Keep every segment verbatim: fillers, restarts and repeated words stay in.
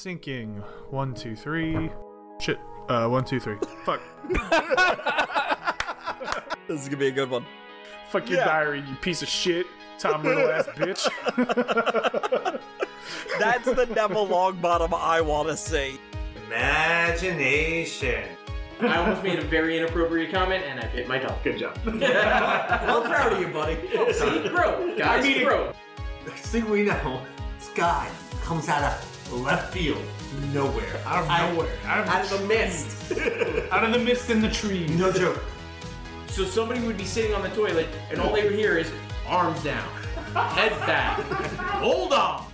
Syncing. One, two, three. Shit. Uh, one, two, three. Fuck. This is gonna be a good one. Fuck your yeah. diary, you piece of shit. Tom Riddle ass bitch. That's the Neville Longbottom I want to see. Imagination. I almost made a very inappropriate comment, and I bit my tongue. Good job. Well, proud of you, buddy. Oh, see, bro. Guys, I mean, bro. Next thing we know, this guy comes out of left field. Nowhere. Out of I, nowhere. Out of, out the, of the mist. Out of the mist in the trees. No joke. So somebody would be sitting on the toilet, and all they would hear is, arms down, head back, hold on.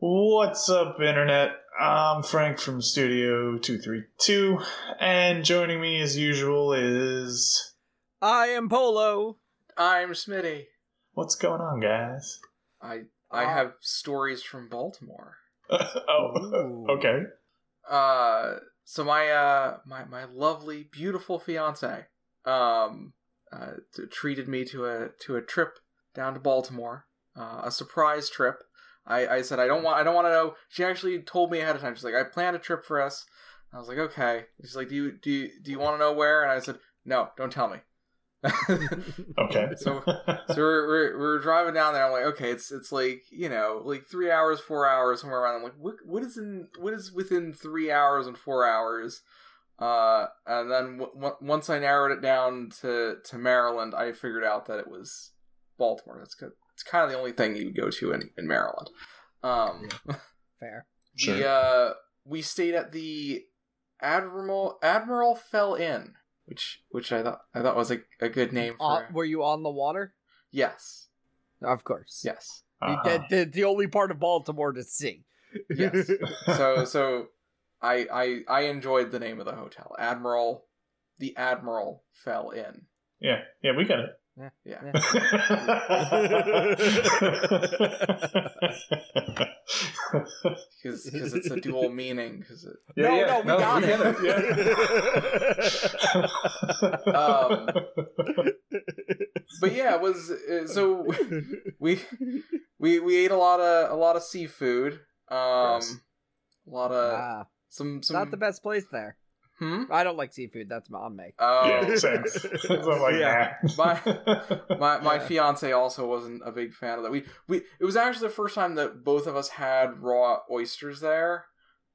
What's up, Internet? I'm Frank from Studio two thirty-two, and joining me as usual is... I am Polo. I'm Smitty. What's going on, guys? I I have stories from Baltimore. Oh, Ooh. okay. Uh, so my uh my my lovely, beautiful fiance um uh t- treated me to a to a trip down to Baltimore, uh, a surprise trip. I, I said I don't want I don't want to know. She actually told me ahead of time. She's like, I planned a trip for us. I was like, okay. She's like, do you do you, do you want to know where? And I said, no, don't tell me. Okay. So so we're, we're we're driving down there. I'm like, okay, it's it's like, you know, like three hours, four hours, somewhere around. I'm like, what what is in what is within three hours and four hours? Uh, and then w- w- once I narrowed it down to to Maryland, I figured out that it was Baltimore. That's good. It's kind of the only thing you would go to in, in Maryland. Um, Fair. The, sure. Uh, we stayed at the Admiral Admiral Fell Inn, which which I thought I thought was a, a good name. For... Uh, were you on the water? Yes, of course. Yes, uh-huh. That, that, the only part of Baltimore to see. Yes. So so I I I enjoyed the name of the hotel, Admiral. The Admiral Fell Inn. Yeah, yeah, we got it. Yeah. yeah. Because it's a dual meaning. Cause it... yeah, no, yeah. no, we no, got we it. it. Yeah. um, but yeah, it was uh, so we we we ate a lot of a lot of seafood. Um, yes. A lot of ah, some some. Not the best place there. Hmm? I don't like seafood. That's on me. Oh, yeah, same. Like yeah. That. my my my yeah. fiance also wasn't a big fan of that. We we it was actually the first time that both of us had raw oysters there,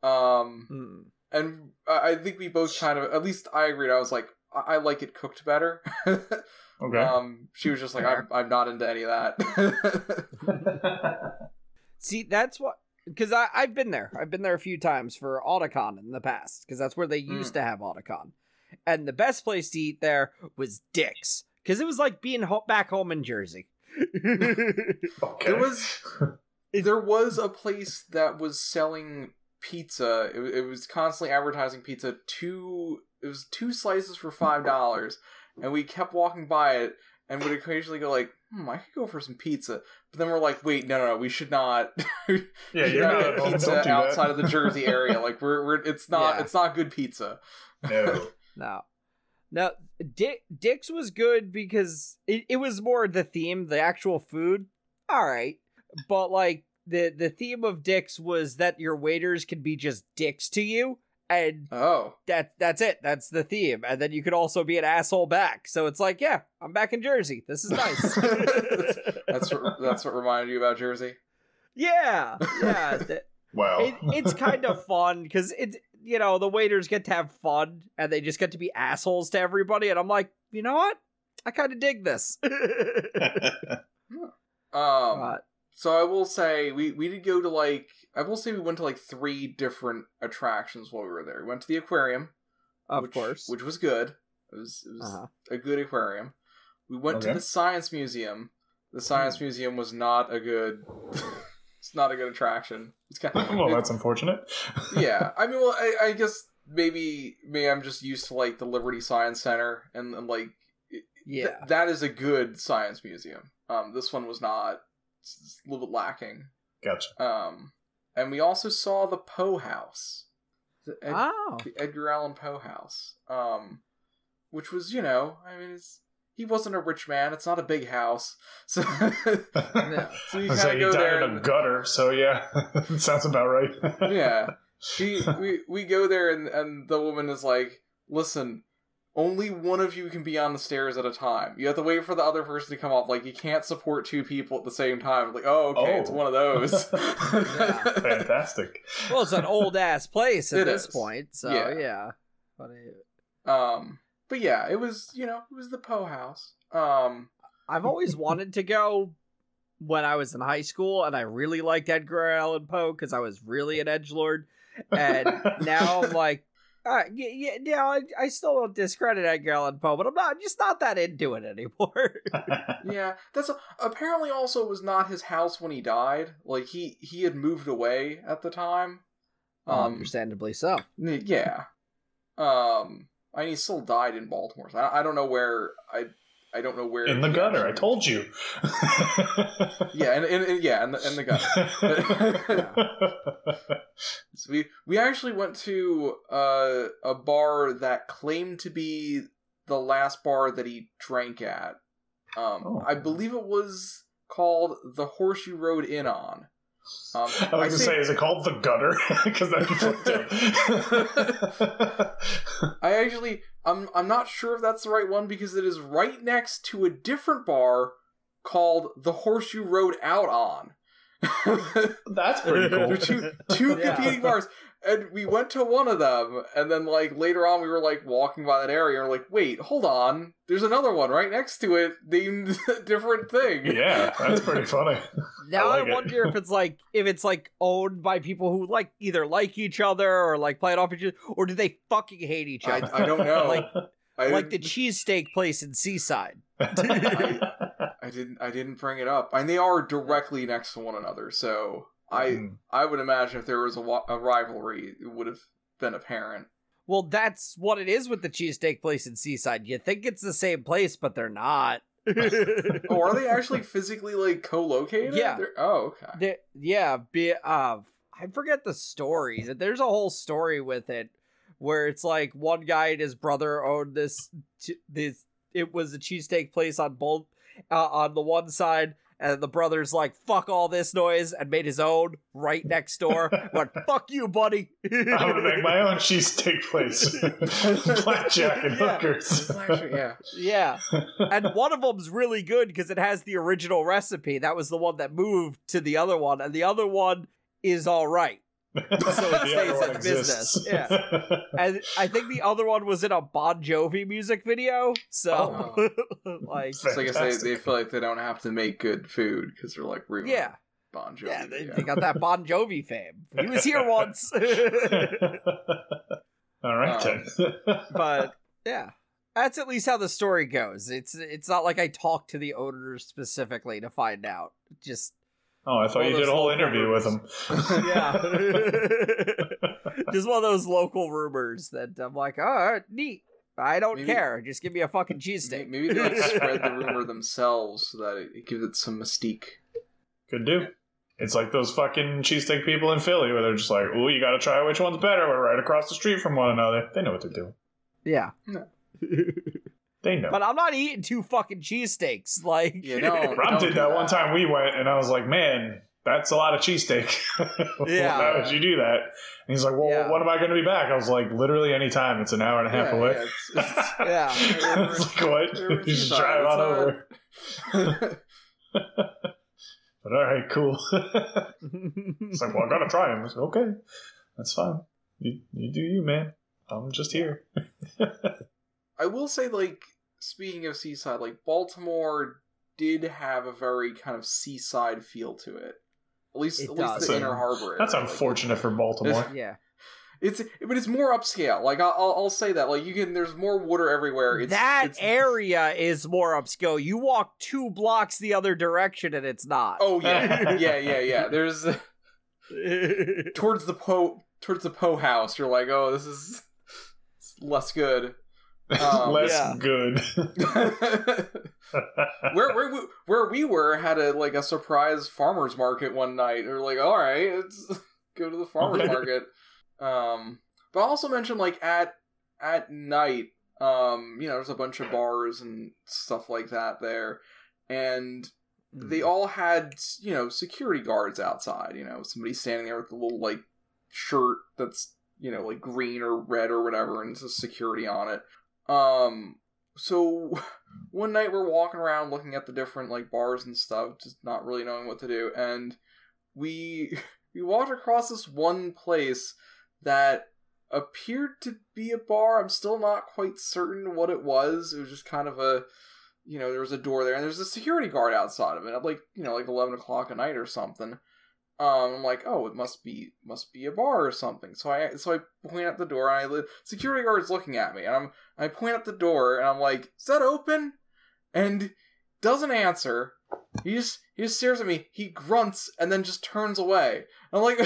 um, mm. and I think we both kind of, at least I agreed. I was like, I, I like it cooked better. Okay. Um, she was just like, I'm I'm not into any of that. See, that's what. Because I've been there. I've been there a few times for Autocon in the past, because that's where they used mm. to have Autocon. And the best place to eat there was Dick's, because it was like being ho- back home in Jersey. Okay. There was there was a place that was selling pizza. It, it was constantly advertising pizza. Two, it was two slices for five dollars, and we kept walking by it and would occasionally go like, hmm, I could go for some pizza. But then we're like, wait, no, no, no, we should not. we yeah, should not get no, pizza do outside of the Jersey area. Like, we're, we're, it's not, yeah. it's not good pizza. No, no, no. Dick, Dick's was good because it, it was more the theme, the actual food. All right, but like the the theme of Dick's was that your waiters can be just dicks to you, and oh, that that's it. That's the theme, and then you could also be an asshole back. So it's like, yeah, I'm back in Jersey. This is nice. That's what, that's what reminded you about Jersey? Yeah, yeah. Wow. It, it's kind of fun, because it's, you know, the waiters get to have fun, and they just get to be assholes to everybody, and I'm like, you know what? I kind of dig this. um, uh, so I will say, we, we did go to, like, I will say we went to, like, three different attractions while we were there. We went to the aquarium. Of which, course. Which was good. It was, it was uh-huh. a good aquarium. We went okay. to the Science Museum. The Science Museum was not a good. It's not a good attraction. It's kind of, well, it, that's unfortunate. Yeah, I mean, well, I, I guess maybe maybe I'm just used to like the Liberty Science Center, and, and like, yeah, th- that is a good science museum. Um, this one was not. It's, it's a little bit lacking. Gotcha. Um, and we also saw the Poe House, the, Ed- oh. the Edgar Allan Poe House. Um, which was, you know, I mean, it's. he wasn't a rich man. It's not a big house. So, no. so you kind of go there. In a gutter, so yeah, it sounds about right. yeah. He, we, we go there, and, and the woman is like, listen, only one of you can be on the stairs at a time. You have to wait for the other person to come up. Like, you can't support two people at the same time. Like, oh, okay, oh. It's one of those. yeah. Fantastic. Well, it's an old-ass place at it this is. point, so yeah. yeah. Funny. Um, but yeah, it was, you know, it was the Poe house. Um, I've always wanted to go when I was in high school, and I really liked Edgar Allan Poe because I was really an edgelord. And now I'm like, Uh, yeah, yeah, yeah I, I still don't discredit Edgar Allan Poe, but I'm not just not that into it anymore. yeah, that's a, apparently also was not his house when he died. Like he, he had moved away at the time. Um, um, understandably so. Yeah. Um, I mean, he still died in Baltimore. So I, I don't know where I I don't know where in the gutter. Actually. I told you. yeah, and, and, and yeah, in the, in the gutter. yeah. So we we actually went to uh, a bar that claimed to be the last bar that he drank at. Um, oh. I believe it was called The Horse You Rode In On. Um, I was going to say, is it called The Gutter? Because that'd be fucked up. I actually, I'm, I'm not sure if that's the right one because it is right next to a different bar called The Horse You Rode Out On. That's pretty cool. two two yeah. competing bars. And we went to one of them, and then like later on we were like walking by that area and we're like, wait, hold on. There's another one right next to it named a different thing. Yeah, that's pretty funny. Now I, like I wonder it. if it's like if it's like owned by people who like either like each other or like play it off each other, or do they fucking hate each other? I, I don't know. Like I like the cheesesteak place in Seaside. I, I didn't I didn't bring it up. And they are directly next to one another, so I mm. I would imagine if there was a, a rivalry, it would have been apparent. Well, that's what it is with the cheesesteak place in Seaside. You think it's the same place, but they're not. oh, are they actually physically, like, co-located? Yeah. They're, oh, okay. They're, yeah, be, uh, I forget the story. There's a whole story with it where it's like one guy and his brother owned this, this it was a cheesesteak place on both, uh, on the one side, and the brother's like, fuck all this noise, and made his own right next door. Went, fuck you, buddy. I'm gonna make my own cheesesteak place. Blackjack and yeah. hookers. Yeah. yeah. And one of them's really good because it has the original recipe. That was the one that moved to the other one, and the other one is all right. So it stays in business. Yeah. And I think the other one was in a Bon Jovi music video. So, oh. like, so I guess they, they feel like they don't have to make good food because they're like, ruined yeah. Bon Jovi. Yeah, they, they got that Bon Jovi fame. He was here once. All right, um, then. But yeah, that's at least how the story goes. It's it's not like I talked to the owner specifically to find out. Just. Oh, I thought you did a whole interview rumors. with him. yeah. Just one of those local rumors that I'm like, oh, all right, neat. I don't maybe, care. Just give me a fucking cheesesteak. Maybe they like spread the rumor themselves so that it gives it some mystique. Could do. It's like those fucking cheesesteak people in Philly where they're just like, ooh, you gotta try which one's better. We're right across the street from one another. They know what they're doing. Yeah. No. They know. But I'm not eating two fucking cheesesteaks. Like, you know, Rob did that, that one time we went, and I was like, man, that's a lot of cheesesteak. yeah. How did you do that? And he's like, well, yeah. when am I going to be back? I was like, literally any time. It's an hour and a half yeah, away. Yeah. It's, it's, yeah. I was like, what? You should try it on over. But all right, cool. It's like, well, I got to try him. I was like, okay, that's fine. You, you do you, man. I'm just here. I will say, like, speaking of Seaside, like, Baltimore did have a very kind of seaside feel to it. At least, it at least the so, Inner Harbor. That's area, unfortunate like, for Baltimore. It's, yeah, it's but it's more upscale. Like, I'll I'll say that. Like, you can there's more water everywhere. It's, that it's, area is more upscale. You walk two blocks the other direction and it's not. Oh yeah, yeah, yeah, yeah. There's uh, towards the Poe towards the Poe house. You're like, oh, this is less good. Um, less yeah. good. where, where we, where we were had a like a surprise farmers market one night. We were like, all right, let's go to the farmers market. Um, but I also mentioned like at at night, Um, you know, there's a bunch of bars and stuff like that there. And they all had, you know, security guards outside, you know, somebody standing there with a little, like, shirt that's, you know, like, green or red or whatever, and it says security on it. Um, so one night we're walking around looking at the different, like, bars and stuff, just not really knowing what to do, and we, we walked across this one place that appeared to be a bar. I'm still not quite certain what it was. It was just kind of a... You know, there was a door there, and there's a security guard outside of it at, like, you know, like eleven o'clock at night or something. Um, I'm like, oh, it must be, must be a bar or something. So I, so I point at the door, and I, the security guard's looking at me, and I'm, I point at the door, and I'm like, is that open? And doesn't answer. He just, he just stares at me. He grunts, and then just turns away. I'm like,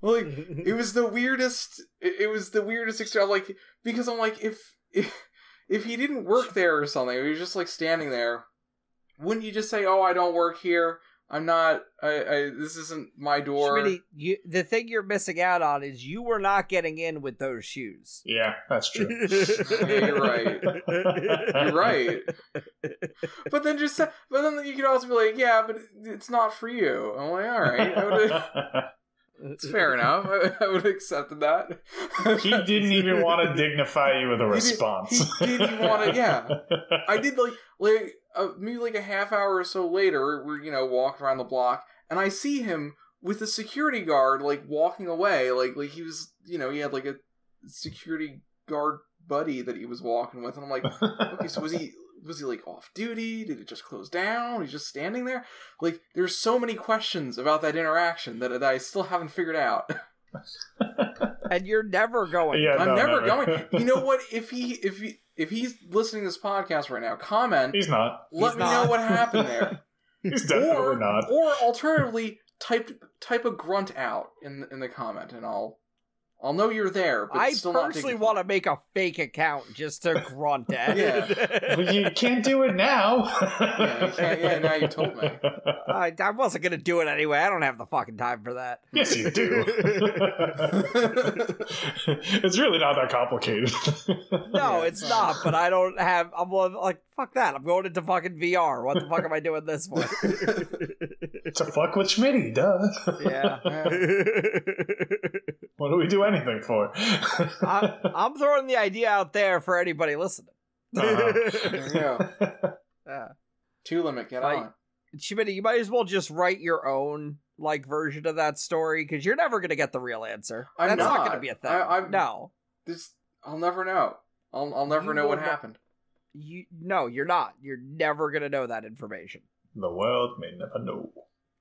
like, it was the weirdest, it, it was the weirdest experience. I'm like, because I'm like, if, if If he didn't work there or something, or he was just, like, standing there, wouldn't you just say, oh, I don't work here, I'm not, I, I this isn't my door? Schmitty, you, the thing you're missing out on is you were not getting in with those shoes. Yeah, that's true. Yeah, you're right. You're right. But then just, but then you could also be like, yeah, but it's not for you. I'm like, all right. I would've... It's fair enough. I, I would have accepted that. He didn't even want to dignify you with a response. He, did, he didn't want to, yeah. I did, like, like uh, maybe like a half hour or so later, we're, you know, walking around the block, and I see him with a security guard, like, walking away. Like, like he was, you know, he had, like, a security guard buddy that he was walking with, and I'm like, okay, so was he... Was he, like, off-duty? Did it just close down? He's just standing there? Like, there's so many questions about that interaction that, that I still haven't figured out. And you're never going. Yeah, I'm no, never, never going. You know what? If he if he, if he's listening to this podcast right now, comment. He's not. Let he's me not. know what happened there. He's definitely or, not. Or, alternatively, type type a grunt out in in the comment, and I'll... I'll know you're there, but I still personally want to make a fake account just to grunt at it. Yeah. Well, you can't do it now. Yeah, you can't, yeah, now you told me. I, I wasn't going to do it anyway. I don't have the fucking time for that. Yes, you do. It's really not that complicated. No, it's not, but I don't have... I'm like, fuck that. I'm going into fucking V R. What the fuck am I doing this for? To fuck with Schmitty, duh. Yeah. Yeah. What do we do anything for? I'm, I'm throwing the idea out there for anybody listening. Uh-huh. There you go. Yeah. Two limit, get like, on. Schmitty, you might as well just write your own like version of that story, because you're never going to get the real answer. I'm That's not, not going to be a thing. I, I'm, no. This, I'll never know. I'll, I'll never you know what not, happened. You No, you're not. You're never going to know that information. The world may never know.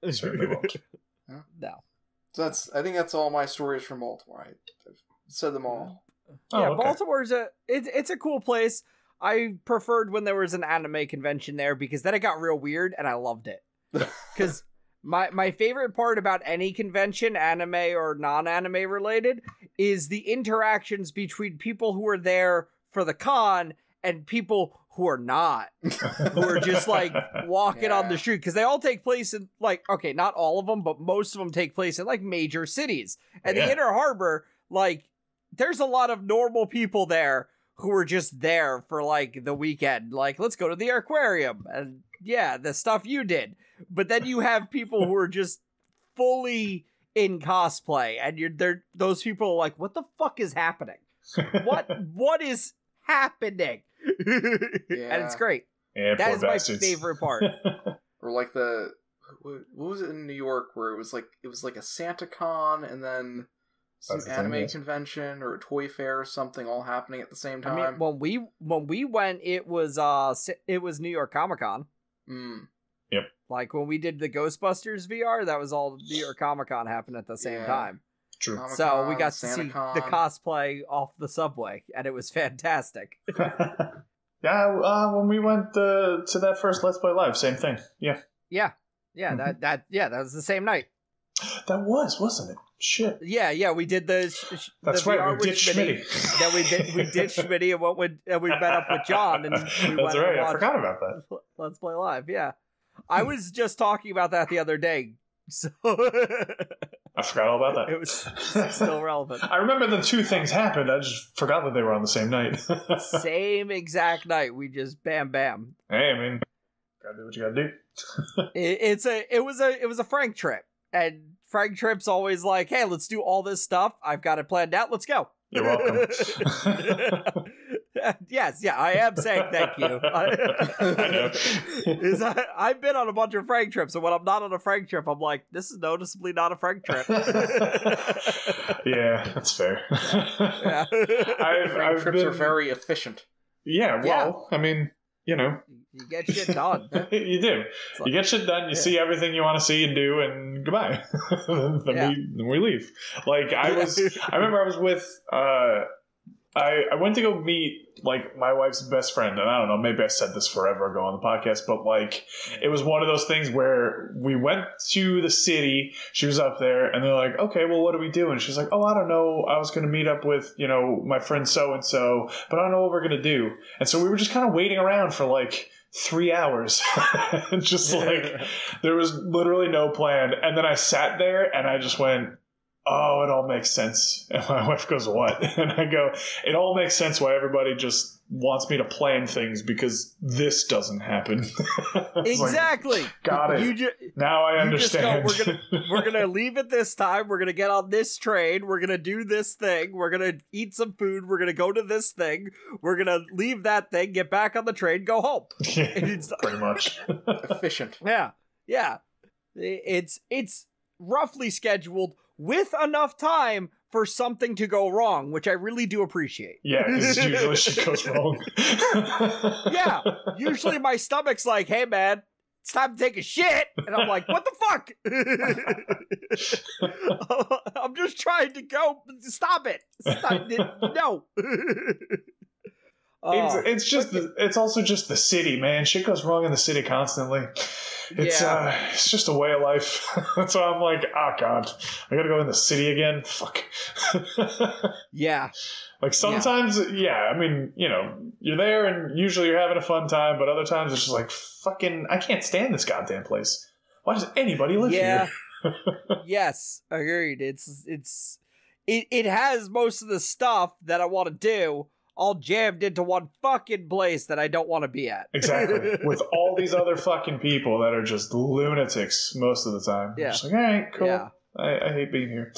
It certainly won't. Huh? No. So that's. I think that's all my stories from Baltimore. I, I've said them all. Oh, yeah, okay. Baltimore's a. It, it's a cool place. I preferred when there was an anime convention there, because then it got real weird, and I loved it. Because my my favorite part about any convention, anime or non-anime related, is the interactions between people who are there for the con and people who are not, who are just like walking yeah. on the street, because they all take place in like, okay, not all of them, but most of them take place in like major cities, and yeah. the Inner Harbor, like, there's a lot of normal people there who are just there for like the weekend, like, let's go to the aquarium and yeah, the stuff you did. But then you have people who are just fully in cosplay, and you're there, those people are like, what the fuck is happening? What what is happening? Yeah. And it's great. Yeah, that is bastards. My favorite part. Or like the what was it in New York where it was like it was like a SantaCon and then some the anime convention or a toy fair or something all happening at the same time. I mean, when we when we went, it was uh it was New York Comic Con. Mm. Yep. Like when we did the Ghostbusters V R, that was all New York Comic Con happened at the same yeah. time. True. Comic-Con, so we got to SantaCon. See the cosplay off the subway, and it was fantastic. Yeah, uh, when we went uh, to that first Let's Play Live, same thing. Yeah, yeah, yeah. Mm-hmm. That that yeah, that was the same night. That was, wasn't it? Shit. Yeah, yeah. We did the. Sh- That's the right. V R we did Schmitty. Schmitty. Then we did we did Schmitty, and what we and we met up with John, and we That's went right. And I forgot about that. Let's Play Live. Yeah, I was just talking about that the other day. So. I forgot all about that. It was still relevant. I remember the two things happened. I just forgot that they were on the same night. Same exact night. We just bam, bam. Hey, I mean, gotta do what you gotta do. it, it's a, it was a, it was a Frank trip, and Frank trip's always like, "Hey, let's do all this stuff. I've got it planned out. Let's go." You're welcome. Yes, yeah, I am saying thank you. I, I I've been on a bunch of Frank trips, and when I'm not on a Frank trip, I'm like, this is noticeably not a Frank trip. Yeah, that's fair. Yeah. I've, Frank I've trips been... are very efficient. Yeah, well, yeah. I mean, you know. You get shit done. You do. Like, you get shit done, you yeah. see everything you want to see and do, and goodbye. then, then, yeah. we, then we leave. Like, I was, I remember I was with... Uh, I, I went to go meet, like, my wife's best friend, and I don't know, maybe I said this forever ago on the podcast, but, like, it was one of those things where we went to the city, she was up there, and they're like, okay, well, what do we do? And she's like, oh, I don't know, I was going to meet up with, you know, my friend so-and-so, but I don't know what we're going to do. And so we were just kind of waiting around for, like, three hours. Just, like, there was literally no plan. And then I sat there, and I just went... oh, it all makes sense. And my wife goes, what? And I go, it all makes sense why everybody just wants me to plan things because this doesn't happen. Exactly. Like, got it. You ju- now I understand. You just go, we're gonna, we're gonna leave at this time. We're gonna get on this train. We're gonna do this thing. We're gonna eat some food. We're gonna go to this thing. We're gonna leave that thing. Get back on the train. Go home. Yeah, it's pretty much efficient. Yeah, yeah. It's it's roughly scheduled. With enough time for something to go wrong, which I really do appreciate. Yeah, because usually shit goes wrong. Yeah, usually my stomach's like, hey, man, it's time to take a shit. And I'm like, what the fuck? I'm just trying to go. Stop it. Stop it. No. It's, uh, it's just the, it's also just the city, man. Shit goes wrong in the city constantly. It's yeah. uh, it's just a way of life. That's why I'm like, ah, oh, God, I gotta go in the city again. Fuck. Yeah. Like sometimes, yeah. yeah. I mean, you know, you're there, and usually you're having a fun time, but other times it's just like, fucking, I can't stand this goddamn place. Why does anybody live yeah. here? Yes, agreed. It's it's it it has most of the stuff that I want to do. All jammed into one fucking place that I don't want to be at. Exactly. With all these other fucking people that are just lunatics most of the time. Yeah. Just like, all right, cool. Yeah. I, I hate being here.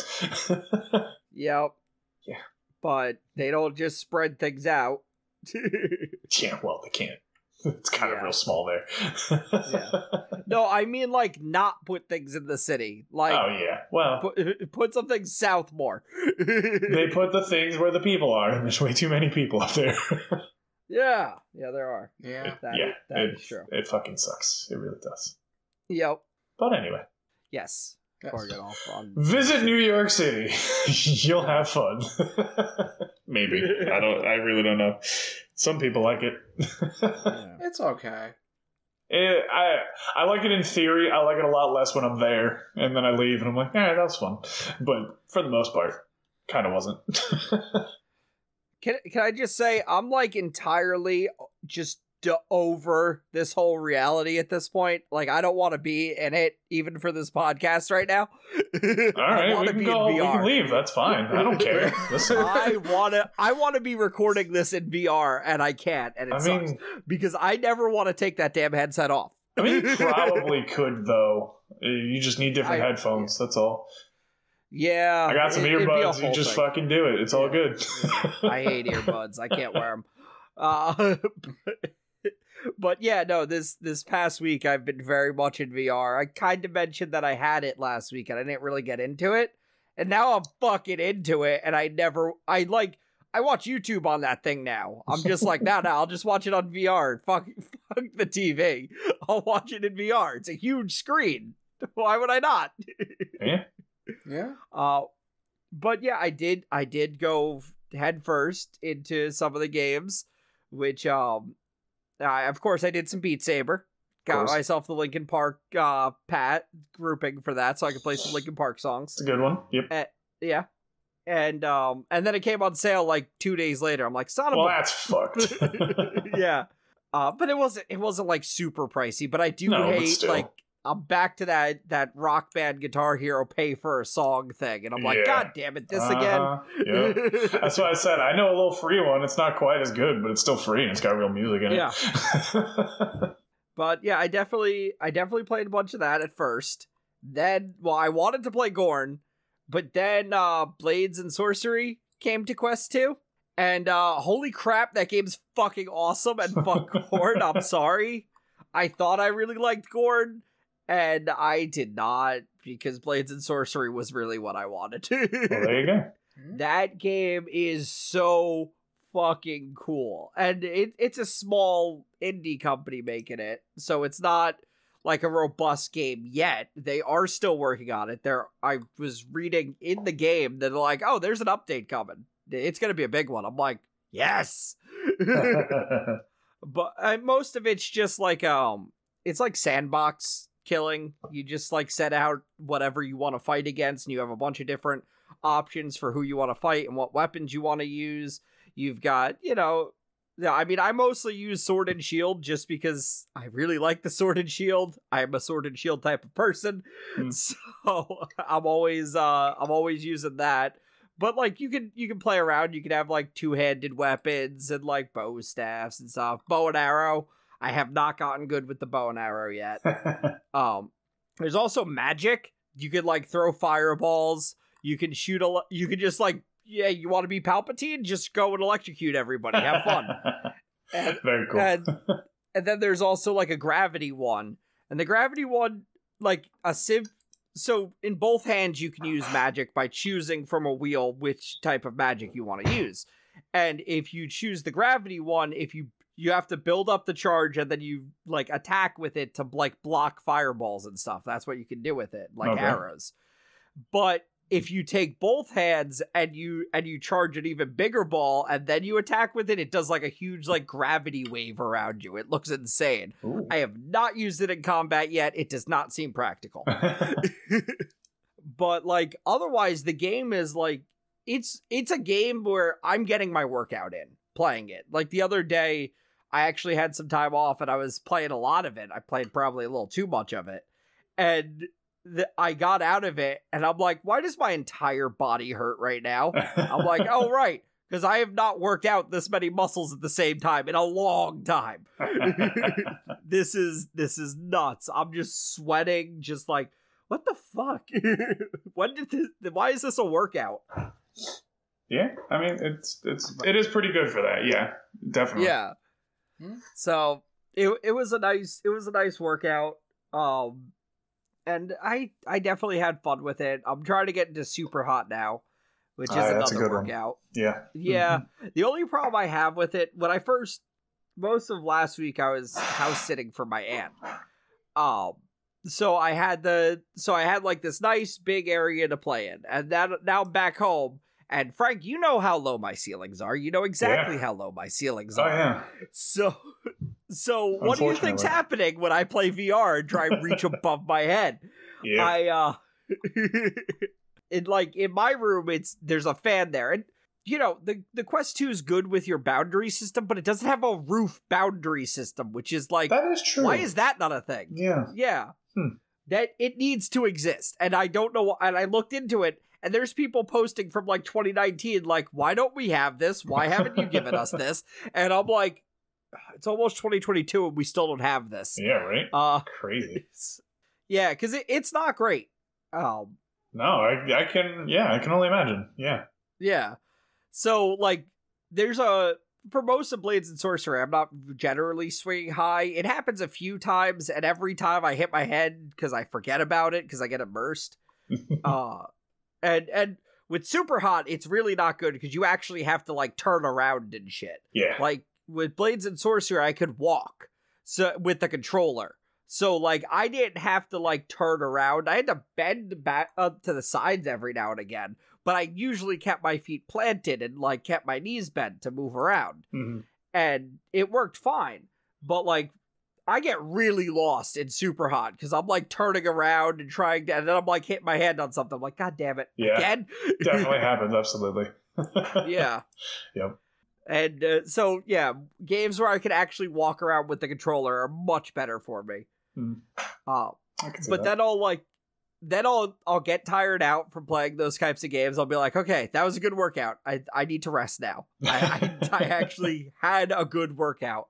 Yep. Yeah. But they don't just spread things out. Yeah, well, they can't. It's kind yeah. of real small there. Yeah. No, I mean, like, not put things in the city. Like, oh, yeah. Well, put, put something south more. They put the things where the people are, and there's way too many people up there. Yeah. Yeah, there are. Yeah. That, yeah. That it, is true. It fucking sucks. It really does. Yep. But anyway. Yes. yes. Or get off on- Visit New York City. You'll have fun. Maybe. I don't. I really don't know. Some people like it. Yeah. It's okay. It, I I like it in theory. I like it a lot less when I'm there, and then I leave, and I'm like, all right, that was fun. But for the most part, kind of wasn't. Can Can I just say I'm like entirely just over this whole reality at this point. Like I don't want to be in it, even for this podcast right now. All right, we can go. We can leave. That's fine. I don't care. Listen. I want to. I want to be recording this in V R, and I can't. And it I sucks mean, because I never want to take that damn headset off. I mean, you probably could though. You just need different I, headphones. Yeah. That's all. Yeah, I got some it, earbuds. You just thing. fucking do it. It's yeah. all good. I hate earbuds. I can't wear them. Uh, but, but yeah, no. This this past week, I've been very much in V R. I kind of mentioned that I had it last week, and I didn't really get into it. And now I'm fucking into it, and I never, I like, I watch YouTube on that thing now. I'm just like, no, nah, no, nah, I'll just watch it on V R. Fuck, fuck the T V. I'll watch it in V R. It's a huge screen. Why would I not? Yeah. Yeah. Uh, but yeah, I did, I did go head first into some of the games, which, um, I, of course, I did some Beat Saber. Got myself the Linkin Park uh, pat grouping for that, so I could play some Linkin Park songs. It's a good one. Yep. Uh, yeah. And um, and then it came on sale like two days later. I'm like, son of well, a. Well, that's fucked. Yeah. Uh, but it wasn't. It wasn't like super pricey. But I do no, hate like I'm back to that that Rock Band Guitar Hero pay for a song thing, and I'm like, yeah. God damn it, this uh-huh. again. Yeah. That's what I said. I know a little free one. It's not quite as good, but it's still free, and it's got real music in yeah. it. But yeah, I definitely, I definitely played a bunch of that at first. Then, well, I wanted to play Gorn, but then uh, Blades and Sorcery came to Quest two, and uh, holy crap, that game's fucking awesome. And fuck Gorn, I'm sorry. I thought I really liked Gorn. And I did not, because Blades and Sorcery was really what I wanted to. Well, there you go. That game is so fucking cool. And it, it's a small indie company making it, so it's not like a robust game yet. They are still working on it. There, I was reading in the game that they're like, oh, there's an update coming. It's going to be a big one. I'm like, yes! But uh, most of it's just like, um, it's like sandbox killing. You just like set out whatever you want to fight against, and you have a bunch of different options for who you want to fight and what weapons you want to use. You've got, you know, I mean, I mostly use Sword and Shield just because I really like the Sword and Shield. I am a Sword and Shield type of person, mm. so I'm always, uh, I'm always using that. But like, you can you can play around. You can have like two-handed weapons and like bow staffs and stuff, bow and arrow. I have not gotten good with the bow and arrow yet. um, there's also magic. You can like throw fireballs. You can shoot a lo- you can just like, yeah, you want to be Palpatine? Just go and electrocute everybody. Have fun. And, very cool. and, and then there's also like a gravity one. And the gravity one, like a sieve. So in both hands, you can use magic by choosing from a wheel which type of magic you want to use. And if you choose the gravity one, if you You have to build up the charge, and then you like attack with it to like block fireballs and stuff. That's what you can do with it, like okay. arrows. But if you take both hands and you and you charge an even bigger ball, and then you attack with it, it does like a huge like gravity wave around you. It looks insane. Ooh. I have not used it in combat yet. It does not seem practical. But like otherwise, the game is like it's it's a game where I'm getting my workout in playing it. Like the other day, I actually had some time off and I was playing a lot of it. I played probably a little too much of it. And th- I got out of it and I'm like, why does my entire body hurt right now? I'm like, oh, right. Because I have not worked out this many muscles at the same time in a long time. This is, this is nuts. I'm just sweating. Just like, what the fuck? When did this, why is this a workout? Yeah. I mean, it's, it's, it is pretty good for that. Yeah, definitely. Yeah. So it it was a nice it was a nice workout, um, and I I definitely had fun with it. I'm trying to get into Super Hot now, which is uh, another workout. One. Yeah, yeah. Mm-hmm. The only problem I have with it, when I first most of last week I was house sitting for my aunt, um, so I had the so I had like this nice big area to play in, and that now I'm back home. And Frank, you know how low my ceilings are. You know exactly yeah. how low my ceilings are. Oh, yeah. So, so what do you think's happening when I play V R and try and reach above my head? Yeah. I, uh, it like in my room, it's there's a fan there, and you know the the Quest two is good with your boundary system, but it doesn't have a roof boundary system, which is like that is true. Why is that not a thing? Yeah, yeah. Hmm. That it needs to exist, and I don't know. And I looked into it. And there's people posting from like twenty nineteen, like, why don't we have this? Why haven't you given us this? And I'm like, it's almost twenty twenty-two and we still don't have this. Yeah, right? Uh, Crazy. Yeah, because it, it's not great. Um, no, I, I can, yeah, I can only imagine. Yeah. Yeah. So, like, there's a, for most of Blades and Sorcery, I'm not generally swinging high. It happens a few times, and every time I hit my head because I forget about it because I get immersed. Uh And and with Super Hot, it's really not good because you actually have to like turn around and shit. Yeah. Like with Blades and Sorcery, I could walk so with the controller. So like I didn't have to like turn around. I had to bend back up to the sides every now and again, but I usually kept my feet planted and like kept my knees bent to move around, mm-hmm. and it worked fine. But like I get really lost in Super Hot because I'm like turning around and trying to, and then I'm like hitting my hand on something. I'm like, God damn it. Yeah. Again? Definitely happens. Absolutely. Yeah. Yep. And uh, so, yeah, games where I can actually walk around with the controller are much better for me. Mm. Uh, I can see but that. that all like then I'll I'll get tired out from playing those types of games. I'll be like, okay, that was a good workout. I I need to rest now. I, I, I actually had a good workout.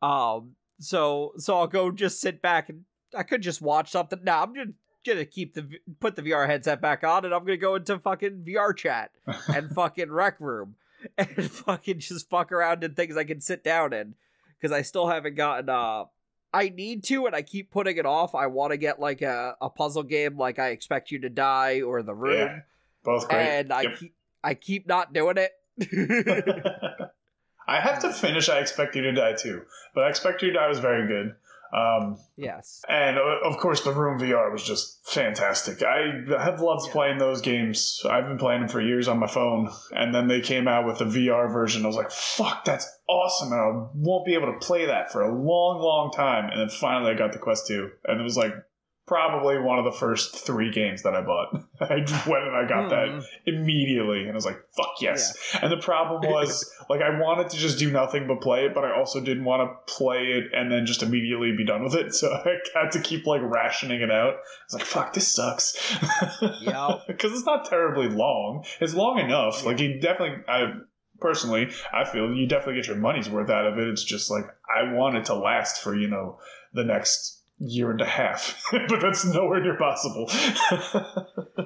Um, so so I'll go just sit back and I could just watch something. No, nah, I'm just gonna keep the put the V R headset back on, and I'm gonna go into fucking V R Chat and fucking Rec Room and fucking just fuck around in things I can sit down in because I still haven't gotten uh. I need to, and I keep putting it off. I want to get, like, a, a puzzle game like I Expect You to Die or The Room. Yeah, both great. And I, yep. keep, I keep not doing it. I have to finish I Expect You to Die, too. But I Expect You to Die was very good. Um, yes. And, of course, The Room V R was just fantastic. I have loved yeah. playing those games. I've been playing them for years on my phone. And then they came out with the V R version. I was like, fuck, that's awesome. And I won't be able to play that for a long, long time. And then finally I got the Quest two. And it was like probably one of the first three games that I bought. I went and I got mm. that immediately. And I was like, fuck yes. Yeah. And the problem was, like, I wanted to just do nothing but play it, but I also didn't want to play it and then just immediately be done with it. So I had to keep, like, rationing it out. I was like, fuck, this sucks. Yeah. Because it's not terribly long. It's long enough. Yeah. Like, you definitely... I. Personally, I feel you definitely get your money's worth out of it. It's just like, I want it to last for, you know, the next year and a half. But that's nowhere near possible.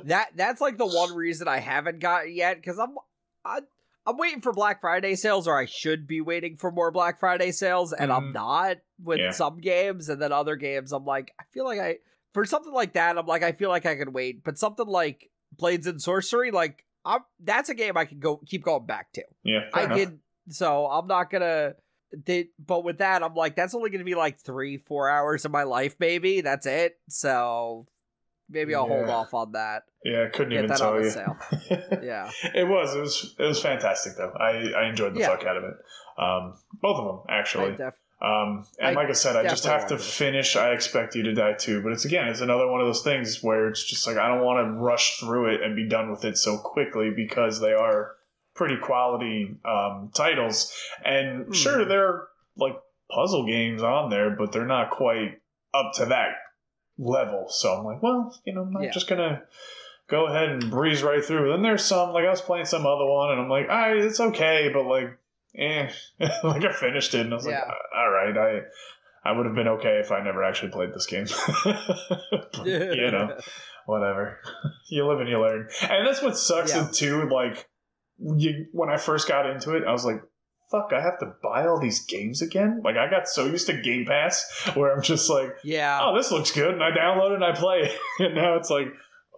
that That's like the one reason I haven't got it yet, because I'm, I, I'm waiting for Black Friday sales, or I should be waiting for more Black Friday sales, and mm-hmm. I'm not with yeah. some games, and then other games, I'm like, I feel like I, for something like that, I'm like, I feel like I could wait. But something like Blades and Sorcery, like, I'm, that's a game I can go keep going back to. Yeah, I enough. Can. So I'm not gonna. They, but with that, I'm like, that's only gonna be like three, four hours of my life, maybe. That's it. So maybe I'll yeah. hold off on that. Yeah, I couldn't get even that tell on you. Sale. yeah, it was. It was. It was fantastic though. I, I enjoyed the yeah. fuck out of it. Um, both of them actually. I def- um, and I like I said, I just have to finish. I Expect You to Die too, but it's again, it's another one of those things where it's just like I don't want to rush through it and be done with it so quickly because they are pretty quality um, titles. And mm. sure, there are like puzzle games on there, but they're not quite up to that level. So I'm like, well, you know, I'm not yeah. just gonna go ahead and breeze right through. Then there's some like I was playing some other one, and I'm like, all right, it's okay, but like. Eh. Like I finished it and I was yeah. like, all right, I I would have been okay if I never actually played this game. But, you know, whatever. You live and you learn. And that's what sucks yeah. too. Like you, when I first got into it, I was like, fuck, I have to buy all these games again? Like I got so used to Game Pass where I'm just like, yeah, oh, this looks good. And I download it and I play it. And now it's like,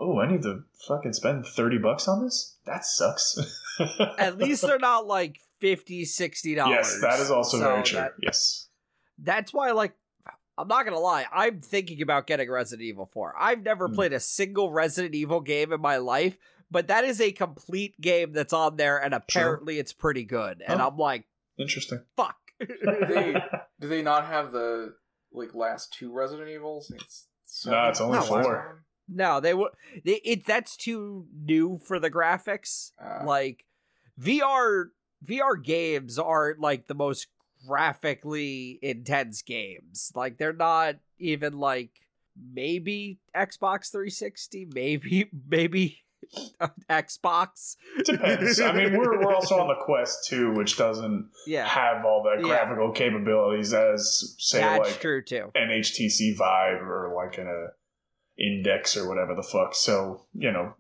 oh, I need to fucking spend thirty bucks on this? That sucks. At least they're not like fifty dollars, sixty dollars. Yes, that is also so very true. That, yes. That's why, like, I'm not going to lie. I'm thinking about getting Resident Evil four. I've never mm. played a single Resident Evil game in my life, but that is a complete game that's on there, and apparently sure. it's pretty good. And oh. I'm like, interesting. Fuck. do, they, do they not have the, like, last two Resident Evils? It's so no, it's only no, four. No, they were. They, it that's too new for the graphics. Uh, like V R, V R games are like the most graphically intense games. Like they're not even like maybe Xbox three sixty, maybe maybe Xbox. Depends. I mean, we're we're also on the Quest two, which doesn't yeah. have all the graphical yeah. capabilities as say that's like true too. An H T C Vive or like in a. Index or whatever the fuck, so you know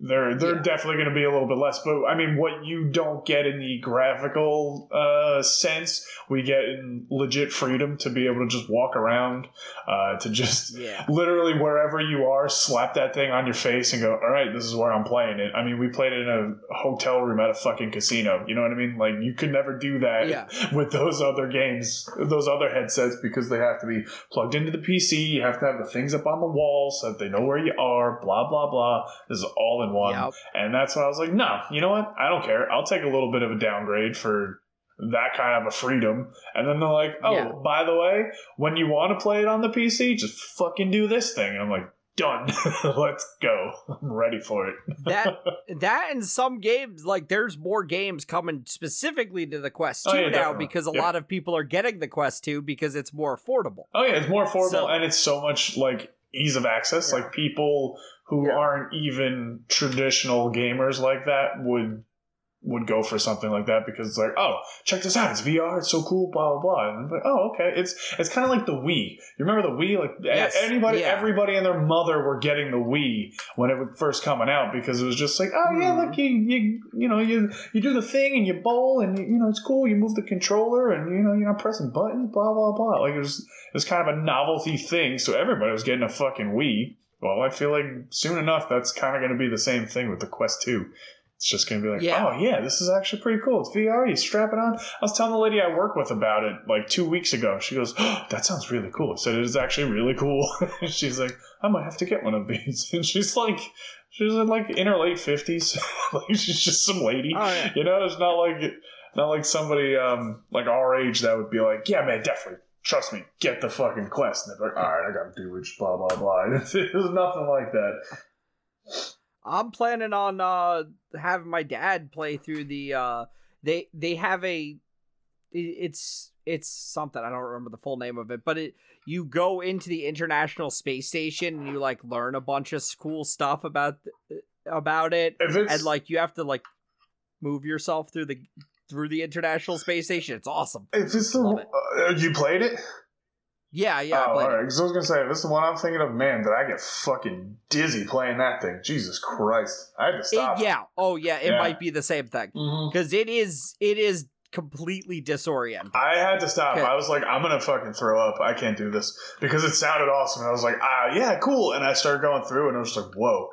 they're they're yeah. definitely going to be a little bit less, but I mean what you don't get in the graphical uh sense we get in legit freedom to be able to just walk around uh to just yeah. literally wherever you are, slap that thing on your face and go, all right, this is where I'm playing it. I mean we played it in a hotel room at a fucking casino, you know what I mean? Like you could never do that yeah. with those other games, those other headsets, because they have to be plugged into the P C, you have to have the things up on the wall so that they know where you are, blah blah blah. This is all in one. Yep. And that's when I was like, no, you know what? I don't care. I'll take a little bit of a downgrade for that kind of a freedom. And then they're like, oh, yeah. by the way, when you want to play it on the P C, just fucking do this thing. And I'm like, done. Let's go. I'm ready for it. that that and some games, like there's more games coming specifically to the Quest two oh, yeah, now definitely. Because a yeah. lot of people are getting the Quest two because it's more affordable. Oh yeah, it's more affordable so, and it's so much like ease of access. Yeah. Like people who yeah. aren't even traditional gamers like that would would go for something like that because it's like, oh, check this out, it's V R, it's so cool, blah blah blah. And I'm like, oh, okay. It's it's kind of like the Wii. You remember the Wii? Like yes. anybody, yeah. everybody and their mother were getting the Wii when it was first coming out because it was just like, oh yeah, mm. look, you you you know you you do the thing and you bowl and you, you know it's cool. You move the controller and you know you're not pressing buttons, blah blah blah. Like it was it was kind of a novelty thing, so everybody was getting a fucking Wii. Well, I feel like soon enough that's kind of going to be the same thing with the Quest two. It's just going to be like, yeah. oh, yeah, this is actually pretty cool. It's V R. You strap it on. I was telling the lady I work with about it like two weeks ago. She goes, oh, that sounds really cool. I said, it is actually really cool. She's like, I might have to get one of these. And she's like, she's like in her late fifties. Like she's just some lady. Oh, yeah. You know, it's not like not like somebody um, like our age that would be like, yeah, man, definitely. Trust me. Get the fucking Quest. And they're like, all right, I got to do it. Blah, blah, blah. It's, it's nothing like that. I'm planning on uh, having my dad play through the, uh, they they have a, it's it's something, I don't remember the full name of it, but it you go into the International Space Station and you like learn a bunch of cool stuff about about it, and like you have to like move yourself through the through the International Space Station. It's awesome. If it's the, it. uh, you played it? Yeah, yeah. Oh, all right. Because I was gonna say, if this is the one I'm thinking of, man, did I get fucking dizzy playing that thing? Jesus Christ! I had to stop. It, yeah. Oh, yeah. It yeah. might be the same thing because mm-hmm. it is. It is completely disorienting. I had to stop. I was like, I'm gonna fucking throw up. I can't do this because it sounded awesome. And I was like, ah, yeah, cool. And I started going through, and I was just like, whoa,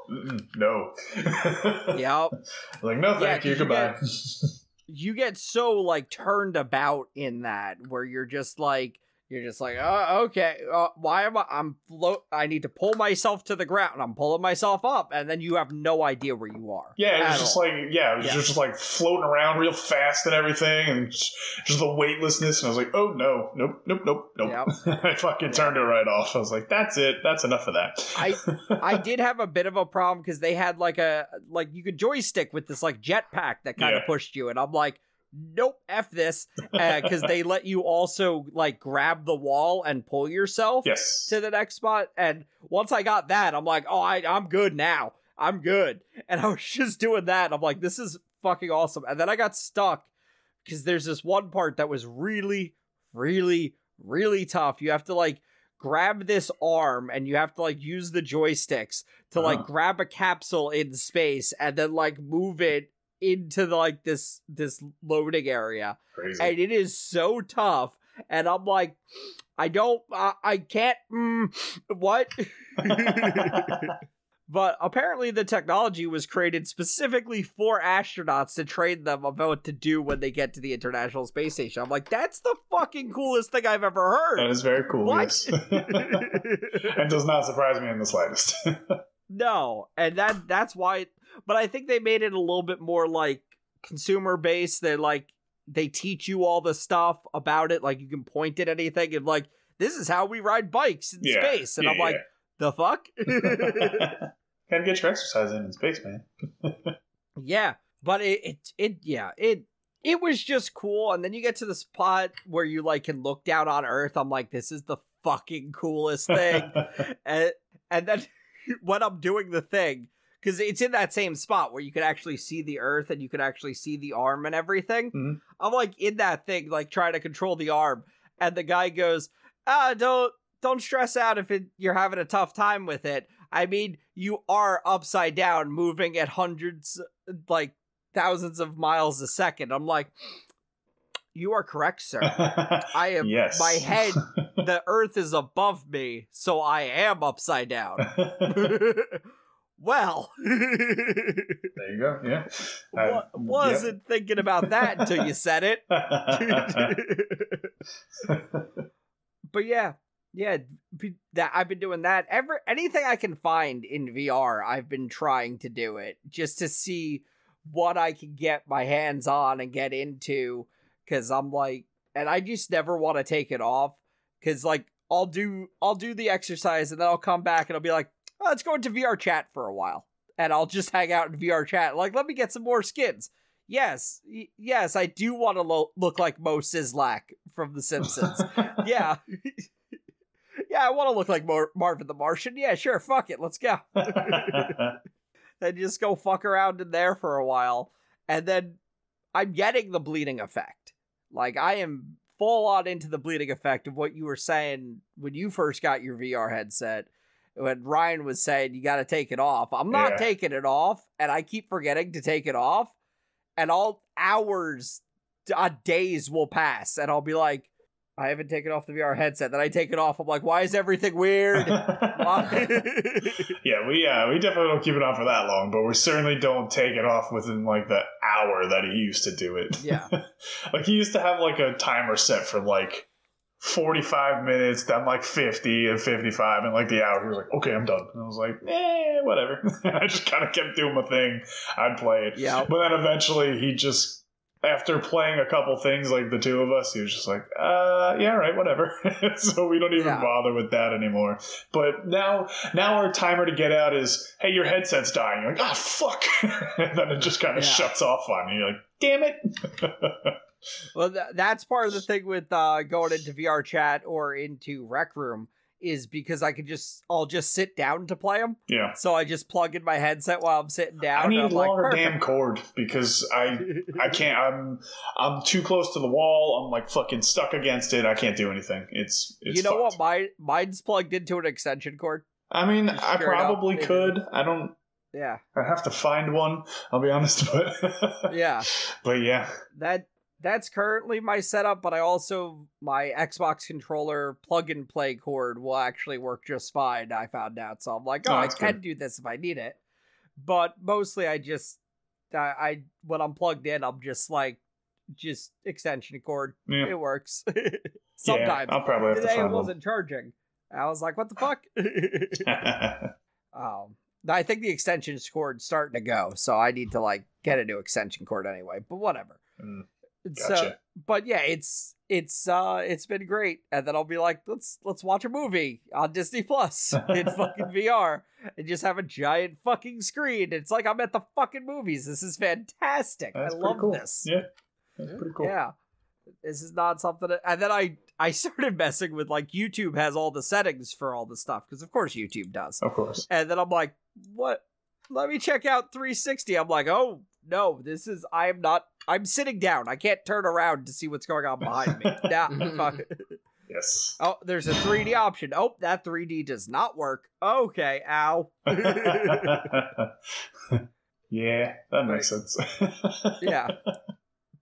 no. Yep. Like no, thank yeah, you. Goodbye. You get, you get so like turned about in that where you're just like. You're just like, oh, okay, uh, why am I, I'm float, I need to pull myself to the ground, I'm pulling myself up, and then you have no idea where you are. Yeah, it was just all. like, yeah, it was yeah. just like floating around real fast and everything, and just, just the weightlessness, and I was like, oh no, nope, nope, nope, nope. Yep. I fucking turned it right off. I was like, that's it, that's enough of that. I I did have a bit of a problem, because they had like a, like you could joystick with this like jetpack that kind of yeah. pushed you, and I'm like, nope, F this, because uh, they let you also like grab the wall and pull yourself yes. to the next spot. And once I got that, I'm like, oh, I, I'm good now. I'm good. And I was just doing that. I'm like, this is fucking awesome. And then I got stuck because there's this one part that was really, really, really tough. You have to like grab this arm and you have to like use the joysticks to like uh-huh. grab a capsule in space and then like move it into the, like this this loading area. Crazy. And it is so tough, and I'm like, I don't I, I can't mm, what but apparently the technology was created specifically for astronauts to train them about what to do when they get to the International Space Station. I'm like, that's the fucking coolest thing I've ever heard. That is very cool. What? Yes. It does not surprise me in the slightest. No, and that that's why. But I think they made it a little bit more like consumer based. They like they teach you all the stuff about it. Like you can point at anything and like, this is how we ride bikes in yeah. space. And yeah, I'm yeah. like, the fuck? Gotta get your exercise in in space, man. Yeah, but it, it it yeah it it was just cool. And then you get to the spot where you like can look down on Earth. I'm like, this is the fucking coolest thing. and and then when I'm doing the thing. Because it's in that same spot where you could actually see the Earth and you could actually see the arm and everything. Mm-hmm. I'm like in that thing, like trying to control the arm. And the guy goes, ah, don't don't stress out if it, you're having a tough time with it. I mean, you are upside down moving at hundreds, like thousands of miles a second. I'm like, you are correct, sir. I am. Yes. My head, the Earth is above me, so I am upside down. Well, there you go. Yeah, I w- wasn't yep. thinking about that until you said it. But yeah, yeah, that I've been doing that. Ever anything I can find in V R, I've been trying to do it just to see what I can get my hands on and get into. Because I'm like, and I just never want to take it off. Because like, I'll do, I'll do the exercise, and then I'll come back, and I'll be like. Well, let's go into V R chat for a while, and I'll just hang out in V R chat. Like, let me get some more skins. Yes, y- yes, I do want to lo- look like Mo Sizlak from The Simpsons. Yeah, yeah, I want to look like Mar- Marvin the Martian. Yeah, sure, fuck it, let's go. Then you just go fuck around in there for a while, and then I'm getting the bleeding effect. Like, I am full on into the bleeding effect of what you were saying when you first got your V R headset, when Ryan was saying you got to take it off. I'm not yeah. taking it off, and I keep forgetting to take it off, and all hours, uh, days will pass, and I'll be like, I haven't taken off the V R headset. Then I take it off. I'm like, why is everything weird? yeah, we uh, we definitely don't keep it on for that long, but we certainly don't take it off within like the hour that he used to do it. Yeah. Like he used to have like a timer set for like forty-five minutes, then like fifty and fifty-five, and like the hour. He was like, okay, I'm done. And I was like, eh, whatever. I just kind of kept doing my thing. I'd play it. Yeah. But then eventually he just... After playing a couple things, like the two of us, he was just like, uh, yeah, right, whatever. So we don't even yeah. bother with that anymore. But now now our timer to get out is, hey, your headset's dying. You're like, ah, oh, fuck. And then it just kind of yeah. shuts off on you. You're like, damn it. Well, th- that's part of the thing with uh, going into V R Chat or into Rec Room is because I could just, I'll just sit down to play them. Yeah. So I just plug in my headset while I'm sitting down. I need a longer like, damn cord because I, I can't, I'm, I'm too close to the wall. I'm like fucking stuck against it. I can't do anything. It's, it's you know fucked. What? Mine, mine's plugged into an extension cord. I mean, sure I probably enough, could. Maybe. I don't. Yeah. I have to find one. I'll be honest. But yeah. But yeah. That. That's currently my setup, but I also, my Xbox controller plug-and-play cord will actually work just fine, I found out. So I'm like, oh, oh I can good. do this if I need it. But mostly I just, I, I when I'm plugged in, I'm just like, just extension cord. Yeah. It works. Sometimes. Yeah, I'll probably have Today to find it wasn't one. Charging. I was like, what the fuck? um, I think the extension cord's starting to go, so I need to like get a new extension cord anyway, but whatever. Mm. Gotcha. So, but yeah, it's it's uh it's been great, and then I'll be like, let's let's watch a movie on Disney Plus in fucking V R, and just have a giant fucking screen. It's like I'm at the fucking movies. This is fantastic. That's I love cool. this. Yeah, that's pretty cool. Yeah, this is not something. That, and then I I started messing with like YouTube has all the settings for all the stuff because of course YouTube does. Of course. And then I'm like, what? Let me check out three sixty. I'm like, oh no, this is I am not. I'm sitting down. I can't turn around to see what's going on behind me. Nah, fuck. Yes. Oh, there's a three D option. Oh, that three D does not work. Okay, ow. Yeah, that makes sense. Yeah.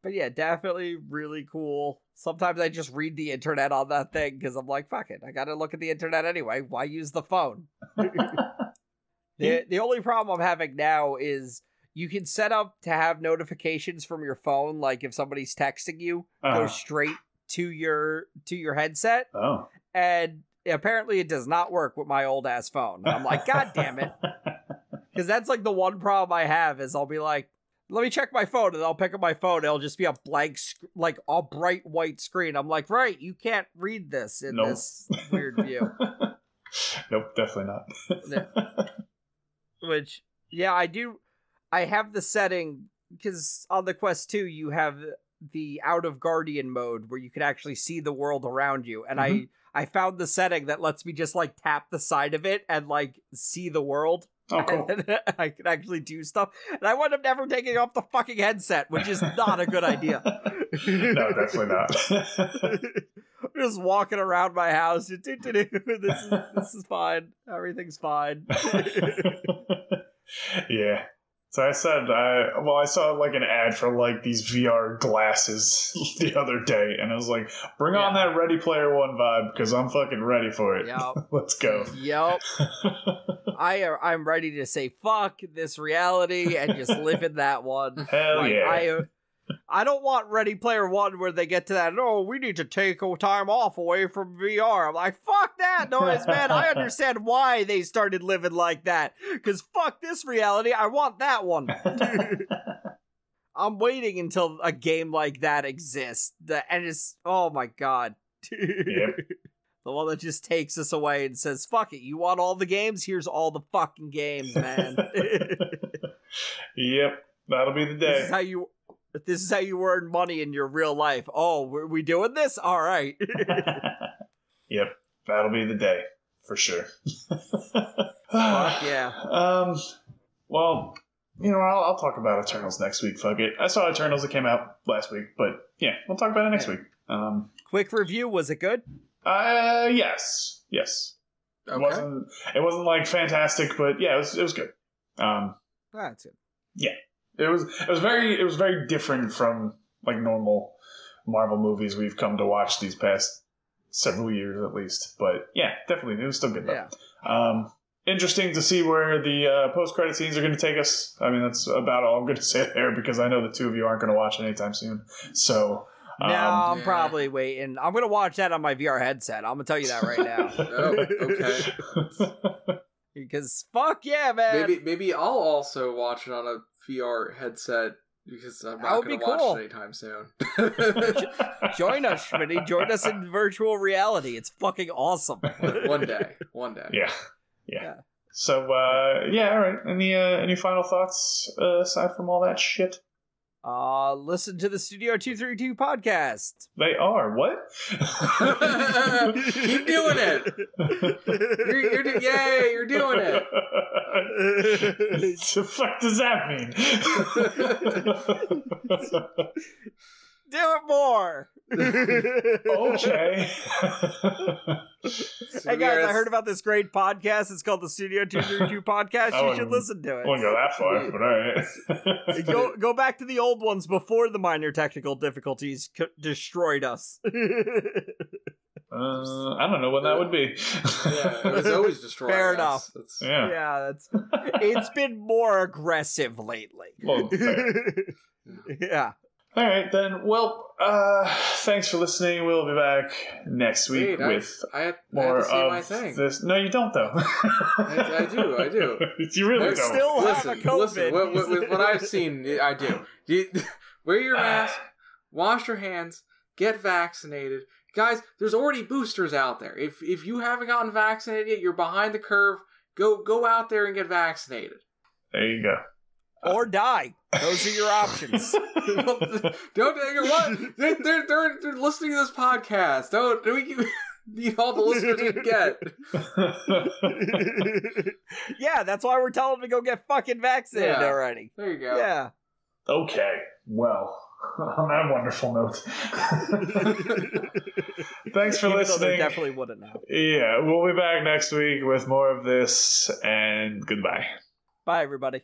But yeah, definitely really cool. Sometimes I just read the internet on that thing because I'm like, fuck it. I got to look at the internet anyway. Why use the phone? the, the only problem I'm having now is... You can set up to have notifications from your phone, like if somebody's texting you, uh-huh. go straight to your to your headset. Oh. And apparently it does not work with my old ass phone. I'm like, God damn it. Because that's like the one problem I have is I'll be like, let me check my phone, and I'll pick up my phone. It'll just be a blank, sc- like a bright white screen. I'm like, right, you can't read this in nope. this weird view. Nope, definitely not. Which, yeah, I do... I have the setting, because on the Quest two, you have the out of Guardian mode where you can actually see the world around you. And mm-hmm. I, I found the setting that lets me just like tap the side of it and like see the world. Oh, cool. And I can actually do stuff. And I wound up never taking off the fucking headset, which is not a good idea. No, definitely not. I'm just walking around my house. This is, this is fine. Everything's fine. Yeah. So I said, I, well, I saw like an ad for like these V R glasses the other day, and I was like, bring yeah. on that Ready Player One vibe because I'm fucking ready for it. Yep. Let's go. Yep. I am, I'm ready to say fuck this reality and just live in that one. Hell like, yeah. I, I don't want Ready Player One where they get to that, oh, we need to take time off away from V R. I'm like, fuck that noise, man. I understand why they started living like that. Because fuck this reality, I want that one. I'm waiting until a game like that exists. And it's, oh my god. Yep. The one that just takes us away and says, fuck it, you want all the games? Here's all the fucking games, man. Yep, that'll be the day. This is how you... This is how you earn money in your real life. Oh, are we doing this? All right. Yep. That'll be the day for sure. Fuck yeah. Um, well, you know, I'll, I'll talk about Eternals next week. Fuck it. I saw Eternals. It came out last week, but yeah, we'll talk about it next yeah. week. Um, quick review. Was it good? Uh, yes, yes. Okay. It wasn't. It wasn't like fantastic, but yeah, it was. It was good. Um, that's it. Yeah, it was. It was very. It was very different from like normal Marvel movies we've come to watch these past several years, at least. But yeah, definitely, it was still good though. Yeah. Um, interesting to see where the uh, post-credit scenes are going to take us. I mean, that's about all I'm going to say there because I know the two of you aren't going to watch it anytime soon. So. No, um, I'm probably yeah. waiting. I'm going to watch that on my V R headset. I'm going to tell you that right now. Oh, okay. Because fuck yeah, man. Maybe maybe I'll also watch it on a V R headset because I'm not going to watch cool. it anytime soon. Join us, Schmitty. Join us in virtual reality. It's fucking awesome. One day. One day. Yeah. Yeah. yeah. So, uh, yeah, all right. Any, uh, any final thoughts uh, aside from all that shit? Uh, listen to the Studio two thirty-two podcast. They are what? You're doing it. You're, you're do- yay, you're doing it. What the fuck does that mean? Do it more. Okay. Hey guys, I heard about this great podcast. It's called the Studio two thirty-two Podcast. You should listen to it. I wouldn't go that far, but all right. go, go back to the old ones before the minor technical difficulties co- destroyed us. uh, I don't know when that would be. Yeah, it was always destroying fair us. Enough. That's, yeah, yeah that's, it's been more aggressive lately. Well, fair. Yeah. All right, then. Well, uh, thanks for listening. We'll be back next week Wait, with I, I, more I to of my thing. This. No, you don't, though. I, I do, I do. You really There's don't. Still listen, have a COVID. Listen, with, with, with what I've seen, I do. You, wear your mask, wash your hands, get vaccinated. Guys, there's already boosters out there. If if you haven't gotten vaccinated yet, you're behind the curve. Go go out there and get vaccinated. There you go. Or die. Those are your options. Well, don't what? They're, they're, they're, they're listening to this podcast. Don't we need all the listeners we can get? Yeah, that's why we're telling them to go get fucking vaccinated yeah. already. There you go. Yeah. Okay. Well, on that wonderful note. Thanks for Even listening. They definitely wouldn't now. Yeah, we'll be back next week with more of this. And goodbye. Bye, everybody.